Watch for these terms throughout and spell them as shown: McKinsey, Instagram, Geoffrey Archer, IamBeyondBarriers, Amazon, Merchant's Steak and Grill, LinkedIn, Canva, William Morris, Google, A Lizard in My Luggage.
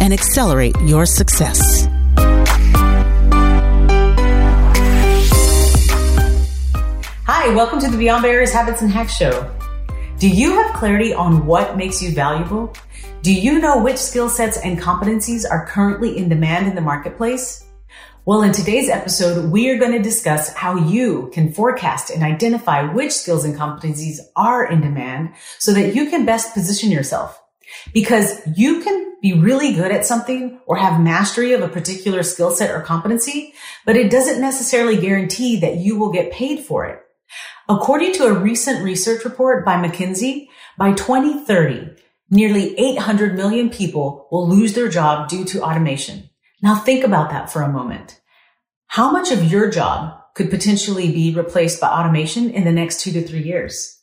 and accelerate your success. Hi, welcome to the Beyond Barriers Habits and Hacks Show. Do you have clarity on what makes you valuable? Do you know which skill sets and competencies are currently in demand in the marketplace? Well, in today's episode, we are going to discuss how you can forecast and identify which skills and competencies are in demand so that you can best position yourself. Because you can be really good at something or have mastery of a particular skill set or competency, but it doesn't necessarily guarantee that you will get paid for it. According to a recent research report by McKinsey, by 2030, nearly 800 million people will lose their job due to automation. Now think about that for a moment. How much of your job could potentially be replaced by automation in the next 2 to 3 years?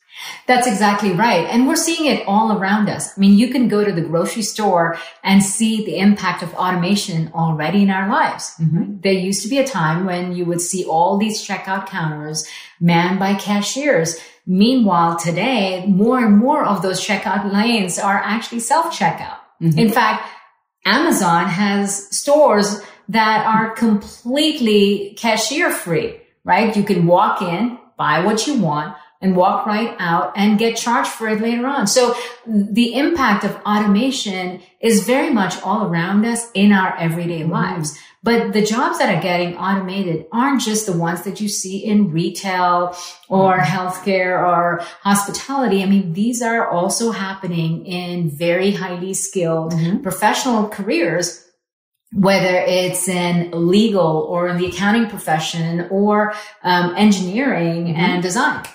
That's exactly right. And we're seeing it all around us. I mean, you can go to the grocery store and see the impact of automation already in our lives. Mm-hmm. There used to be a time when you would see all these checkout counters manned by cashiers. Meanwhile, today, more and more of those checkout lanes are actually self-checkout. Mm-hmm. In fact, Amazon has stores that are completely cashier-free, right? You can walk in, buy what you want, and walk right out and get charged for it later on. So the impact of automation is very much all around us in our everyday lives. But the jobs that are getting automated aren't just the ones that you see in retail or healthcare or hospitality. I mean, these are also happening in very highly skilled professional careers, whether it's in legal or in the accounting profession or engineering and design.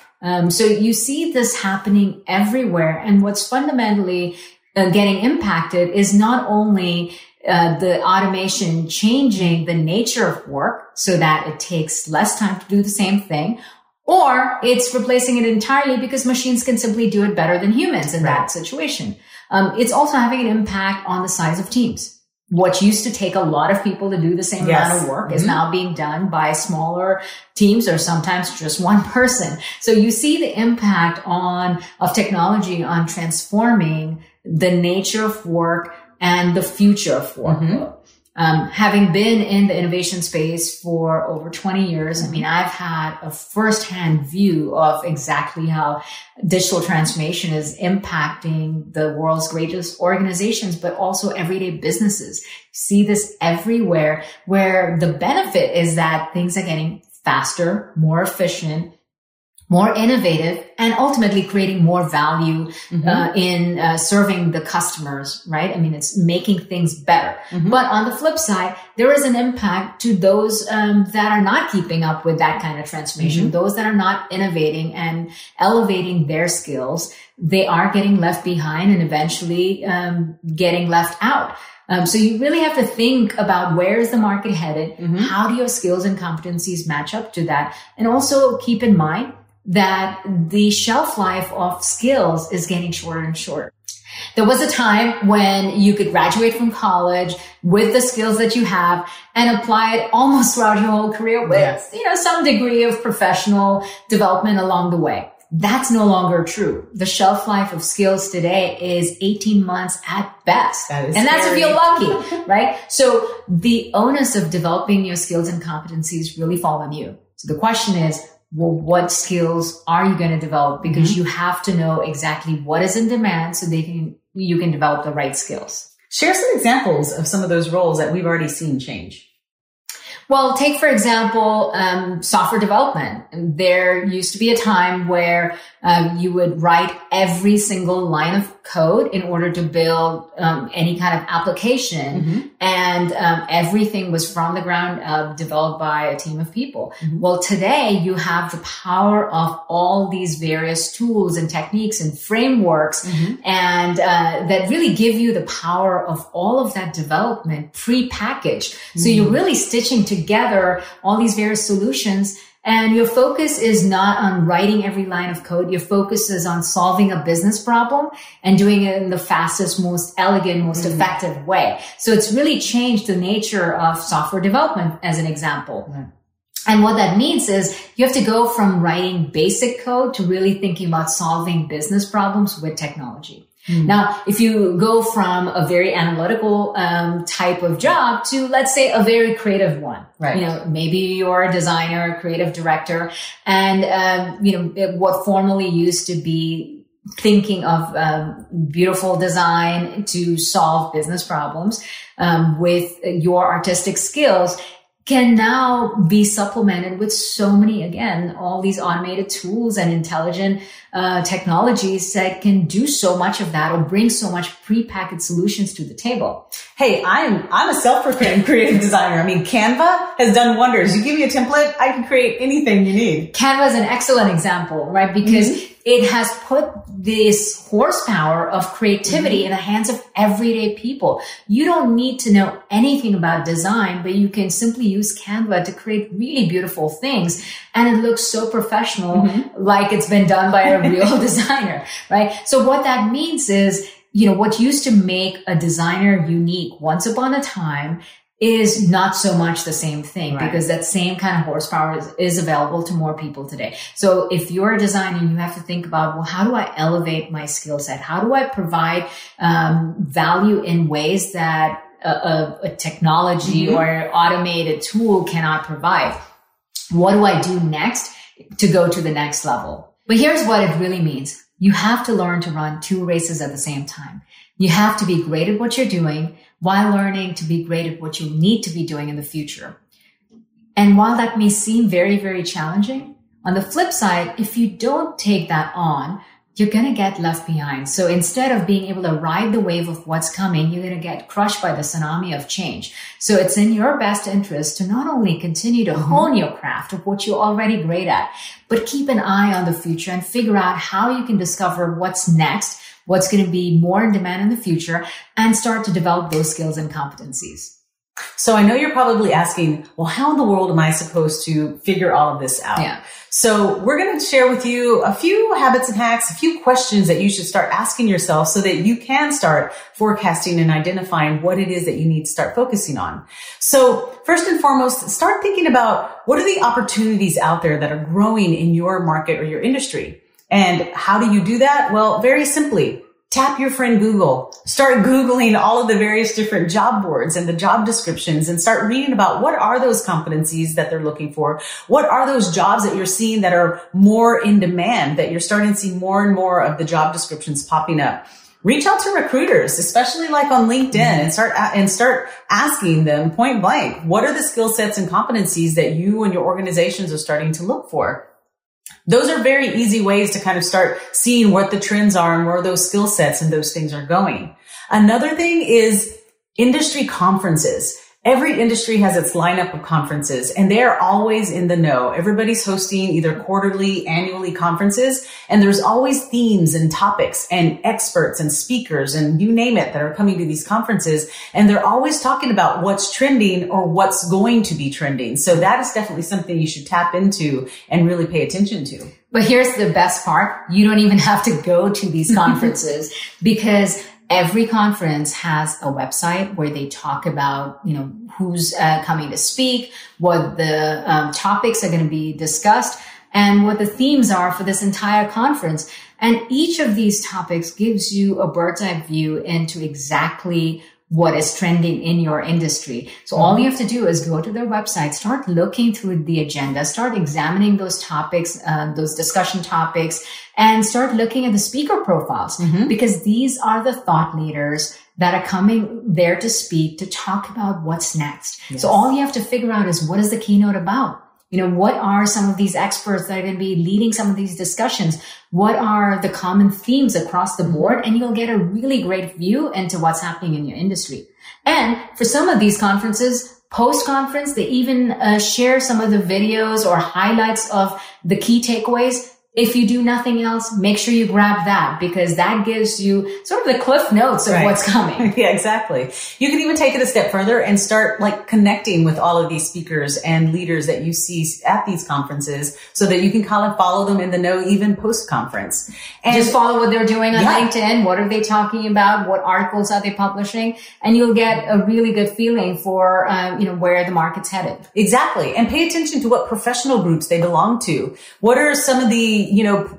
So you see this happening everywhere. And what's fundamentally getting impacted is not only the automation changing the nature of work so that it takes less time to do the same thing, or it's replacing it entirely because machines can simply do it better than humans in that situation. It's also having an impact on the size of teams. What used to take a lot of people to do the same amount of work is now being done by smaller teams or sometimes just one person. So you see the impact of technology on transforming the nature of work and the future of work. Having been in the innovation space for over 20 years, I mean, I've had a firsthand view of exactly how digital transformation is impacting the world's greatest organizations, but also everyday businesses. You see this everywhere, where the benefit is that things are getting faster, more efficient, more innovative, and ultimately creating more value in serving the customers, right? I mean, it's making things better. But on the flip side, there is an impact to those that are not keeping up with that kind of transformation, those that are not innovating and elevating their skills. They are getting left behind and eventually getting left out. So you really have to think about, where is the market headed? How do your skills and competencies match up to that? And also keep in mind that the shelf life of skills is getting shorter and shorter. There was a time when you could graduate from college with the skills that you have and apply it almost throughout your whole career with, you know, some degree of professional development along the way. That's no longer true. The shelf life of skills today is 18 months at best. And that's if you're lucky, right? So the onus of developing your skills and competencies really fall on you. So the question is, well, what skills are you going to develop? Because you have to know exactly what is in demand so you can develop the right skills. Share some examples of some of those roles that we've already seen change. Well, take, for example, software development. There used to be a time where you would write every single line of code in order to build any kind of application. Mm-hmm. And everything was from the ground up, developed by a team of people. Mm-hmm. Well, today you have the power of all these various tools and techniques and frameworks, mm-hmm. and that really give you the power of all of that development pre-packaged. Mm-hmm. So you're really stitching together all these various solutions, and your focus is not on writing every line of code. Your focus is on solving a business problem and doing it in the fastest, most elegant, most mm-hmm. effective way. So it's really changed the nature of software development, as an example. Mm-hmm. And what that means is you have to go from writing basic code to really thinking about solving business problems with technology. Mm-hmm. Now, if you go from a very analytical type of job to, let's say, a very creative one, right? You know, maybe you're a designer, a creative director, and what formerly used to be thinking of beautiful design to solve business problems with your artistic skills can now be supplemented with so many, again, all these automated tools and intelligent technologies that can do so much of that or bring so much prepackaged solutions to the table. Hey, I'm a self-proclaimed creative designer. I mean, Canva has done wonders. You give me a template, I can create anything you need. Canva is an excellent example, right? Because mm-hmm. it has put this horsepower of creativity mm-hmm. in the hands of everyday people. You don't need to know anything about design, but you can simply use Canva to create really beautiful things. And it looks so professional, mm-hmm. like it's been done by a real designer, right? So what that means is, you know, what used to make a designer unique once upon a time is not so much the same thing, right? Because that same kind of horsepower is available to more people today. So if you're a designer, you have to think about, well, how do I elevate my skill set? How do I provide value in ways that a technology mm-hmm. or automated tool cannot provide? What do I do next to go to the next level? But here's what it really means. You have to learn to run two races at the same time. You have to be great at what you're doing, while learning to be great at what you need to be doing in the future. And while that may seem very, very challenging, on the flip side, if you don't take that on, you're going to get left behind. So instead of being able to ride the wave of what's coming, you're going to get crushed by the tsunami of change. So it's in your best interest to not only continue to hone your craft of what you're already great at, but keep an eye on the future and figure out how you can discover what's next, what's going to be more in demand in the future, and start to develop those skills and competencies. So I know you're probably asking, well, how in the world am I supposed to figure all of this out? Yeah. So we're going to share with you a few habits and hacks, a few questions that you should start asking yourself so that you can start forecasting and identifying what it is that you need to start focusing on. So first and foremost, start thinking about what are the opportunities out there that are growing in your market or your industry? And how do you do that? Well, very simply, tap your friend Google. Start Googling all of the various different job boards and the job descriptions and start reading about what are those competencies that they're looking for? What are those jobs that you're seeing that are more in demand, that you're starting to see more and more of the job descriptions popping up? Reach out to recruiters, especially like on LinkedIn, and start asking them point blank, what are the skill sets and competencies that you and your organizations are starting to look for? Those are very easy ways to kind of start seeing what the trends are and where those skill sets and those things are going. Another thing is industry conferences. Every industry has its lineup of conferences, and they are always in the know. Everybody's hosting either quarterly, annually conferences, and there's always themes and topics and experts and speakers and you name it that are coming to these conferences. And they're always talking about what's trending or what's going to be trending. So that is definitely something you should tap into and really pay attention to. But here's the best part. You don't even have to go to these conferences because every conference has a website where they talk about, you know, who's coming to speak, what the topics are going to be discussed, and what the themes are for this entire conference. And each of these topics gives you a bird's eye view into exactly what is trending in your industry. So all you have to do is go to their website, start looking through the agenda, start examining those topics, those discussion topics, and start looking at the speaker profiles, because these are the thought leaders that are coming there to speak, to talk about what's next. Yes. So all you have to figure out is, what is the keynote about? You know, what are some of these experts that are going to be leading some of these discussions? What are the common themes across the board? And you'll get a really great view into what's happening in your industry. And for some of these conferences, post-conference, they even share some of the videos or highlights of the key takeaways. If you do nothing else, make sure you grab that, because that gives you sort of the cliff notes of what's coming. Yeah, exactly. You can even take it a step further and start like connecting with all of these speakers and leaders that you see at these conferences, so that you can kind of follow them in the know even post-conference. And just follow what they're doing on LinkedIn. What are they talking about? What articles are they publishing? And you'll get a really good feeling for where the market's headed. Exactly. And pay attention to what professional groups they belong to. What are some of the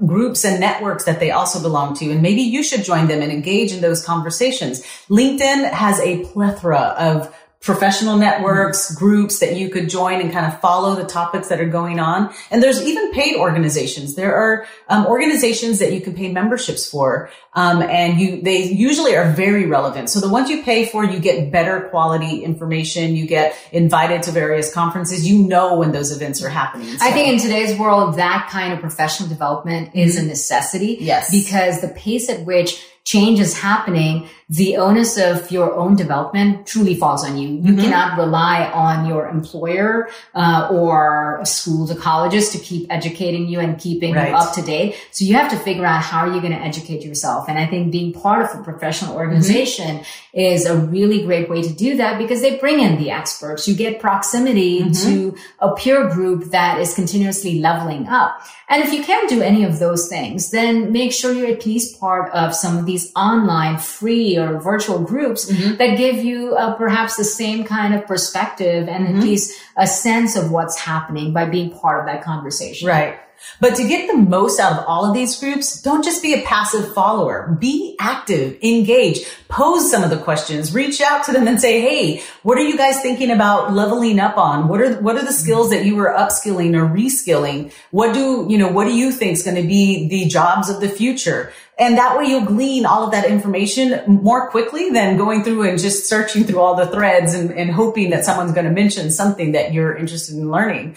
groups and networks that they also belong to, and maybe you should join them and engage in those conversations. LinkedIn has a plethora of professional networks, groups that you could join and kind of follow the topics that are going on. And there's even paid organizations. There are organizations that you can pay memberships for. They usually are very relevant. So the ones you pay for, you get better quality information. You get invited to various conferences. You know when those events are happening. So I think in today's world, that kind of professional development is a necessity. Yes. Because the pace at which change is happening, the onus of your own development truly falls on you. You cannot rely on your employer or schools or colleges to keep educating you and keeping you up to date. So you have to figure out how you're going to educate yourself. And I think being part of a professional organization is a really great way to do that, because they bring in the experts. You get proximity to a peer group that is continuously leveling up. And if you can't do any of those things, then make sure you're at least part of some of these online free or virtual groups that give you perhaps the same kind of perspective and at least a sense of what's happening by being part of that conversation. Right. But to get the most out of all of these groups, don't just be a passive follower. Be active, engage, pose some of the questions, reach out to them and say, hey, what are you guys thinking about leveling up on? What are the skills that you were upskilling or reskilling? What do you think is going to be the jobs of the future? And that way you'll glean all of that information more quickly than going through and just searching through all the threads and hoping that someone's going to mention something that you're interested in learning.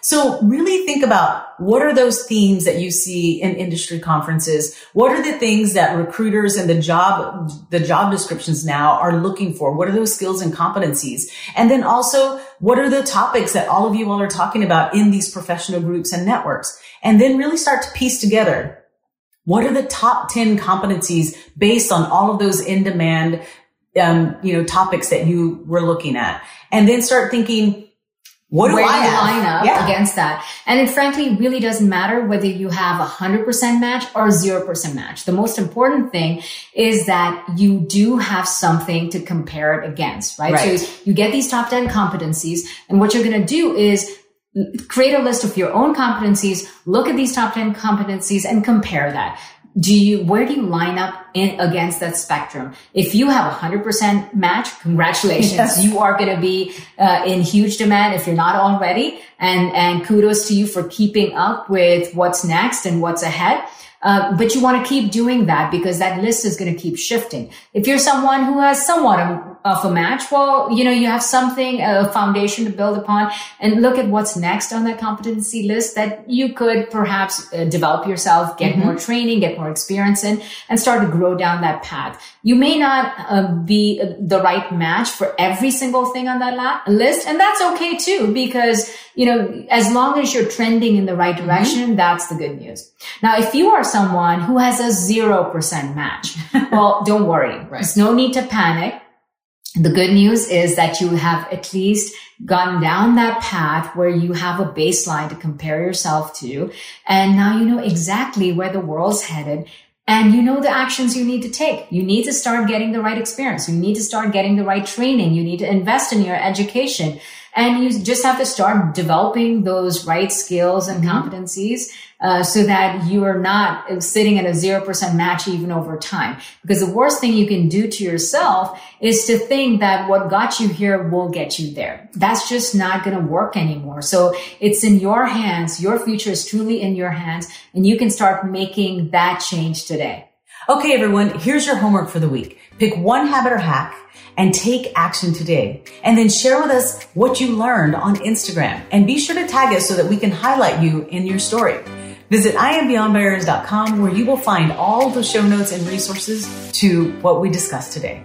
So really think about, what are those themes that you see in industry conferences? What are the things that recruiters and the job descriptions now are looking for? What are those skills and competencies? And then also, what are the topics that all of you all are talking about in these professional groups and networks? And then really start to piece together, what are the top 10 competencies based on all of those in-demand, topics that you were looking at? And then start thinking, Where do I line up against that? And it frankly really doesn't matter whether you have 100% match or 0% match. The most important thing is that you do have something to compare it against, right? So you get these top 10 competencies, and what you're going to do is create a list of your own competencies, look at these top 10 competencies and compare that. Where do you line up against that spectrum? If you have 100% match, congratulations. Yes. You are going to be in huge demand if you're not already. And kudos to you for keeping up with what's next and what's ahead. But you want to keep doing that, because that list is going to keep shifting. If you're someone who has somewhat of a match, well, you have something, a foundation to build upon, and look at what's next on that competency list that you could perhaps develop yourself, get more training, get more experience in, and start to grow down that path. You may not be the right match for every single thing on that list. And that's okay too, because, as long as you're trending in the right direction, that's the good news. Now, if you are someone who has a 0% match, well, don't worry. Right. There's no need to panic. The good news is that you have at least gone down that path where you have a baseline to compare yourself to. And now you know exactly where the world's headed. And you know the actions you need to take. You need to start getting the right experience. You need to start getting the right training. You need to invest in your education. And you just have to start developing those right skills and competencies so that you are not sitting at a 0% match even over time. Because the worst thing you can do to yourself is to think that what got you here will get you there. That's just not going to work anymore. So it's in your hands. Your future is truly in your hands, and you can start making that change today. Okay, everyone, here's your homework for the week. Pick one habit or hack and take action today. And then share with us what you learned on Instagram. And be sure to tag us so that we can highlight you in your story. Visit IamBeyondBarriers.com where you will find all the show notes and resources to what we discussed today.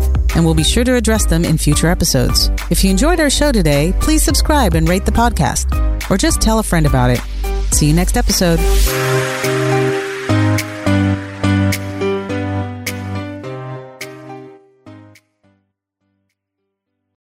And we'll be sure to address them in future episodes. If you enjoyed our show today, please subscribe and rate the podcast, or just tell a friend about it. See you next episode.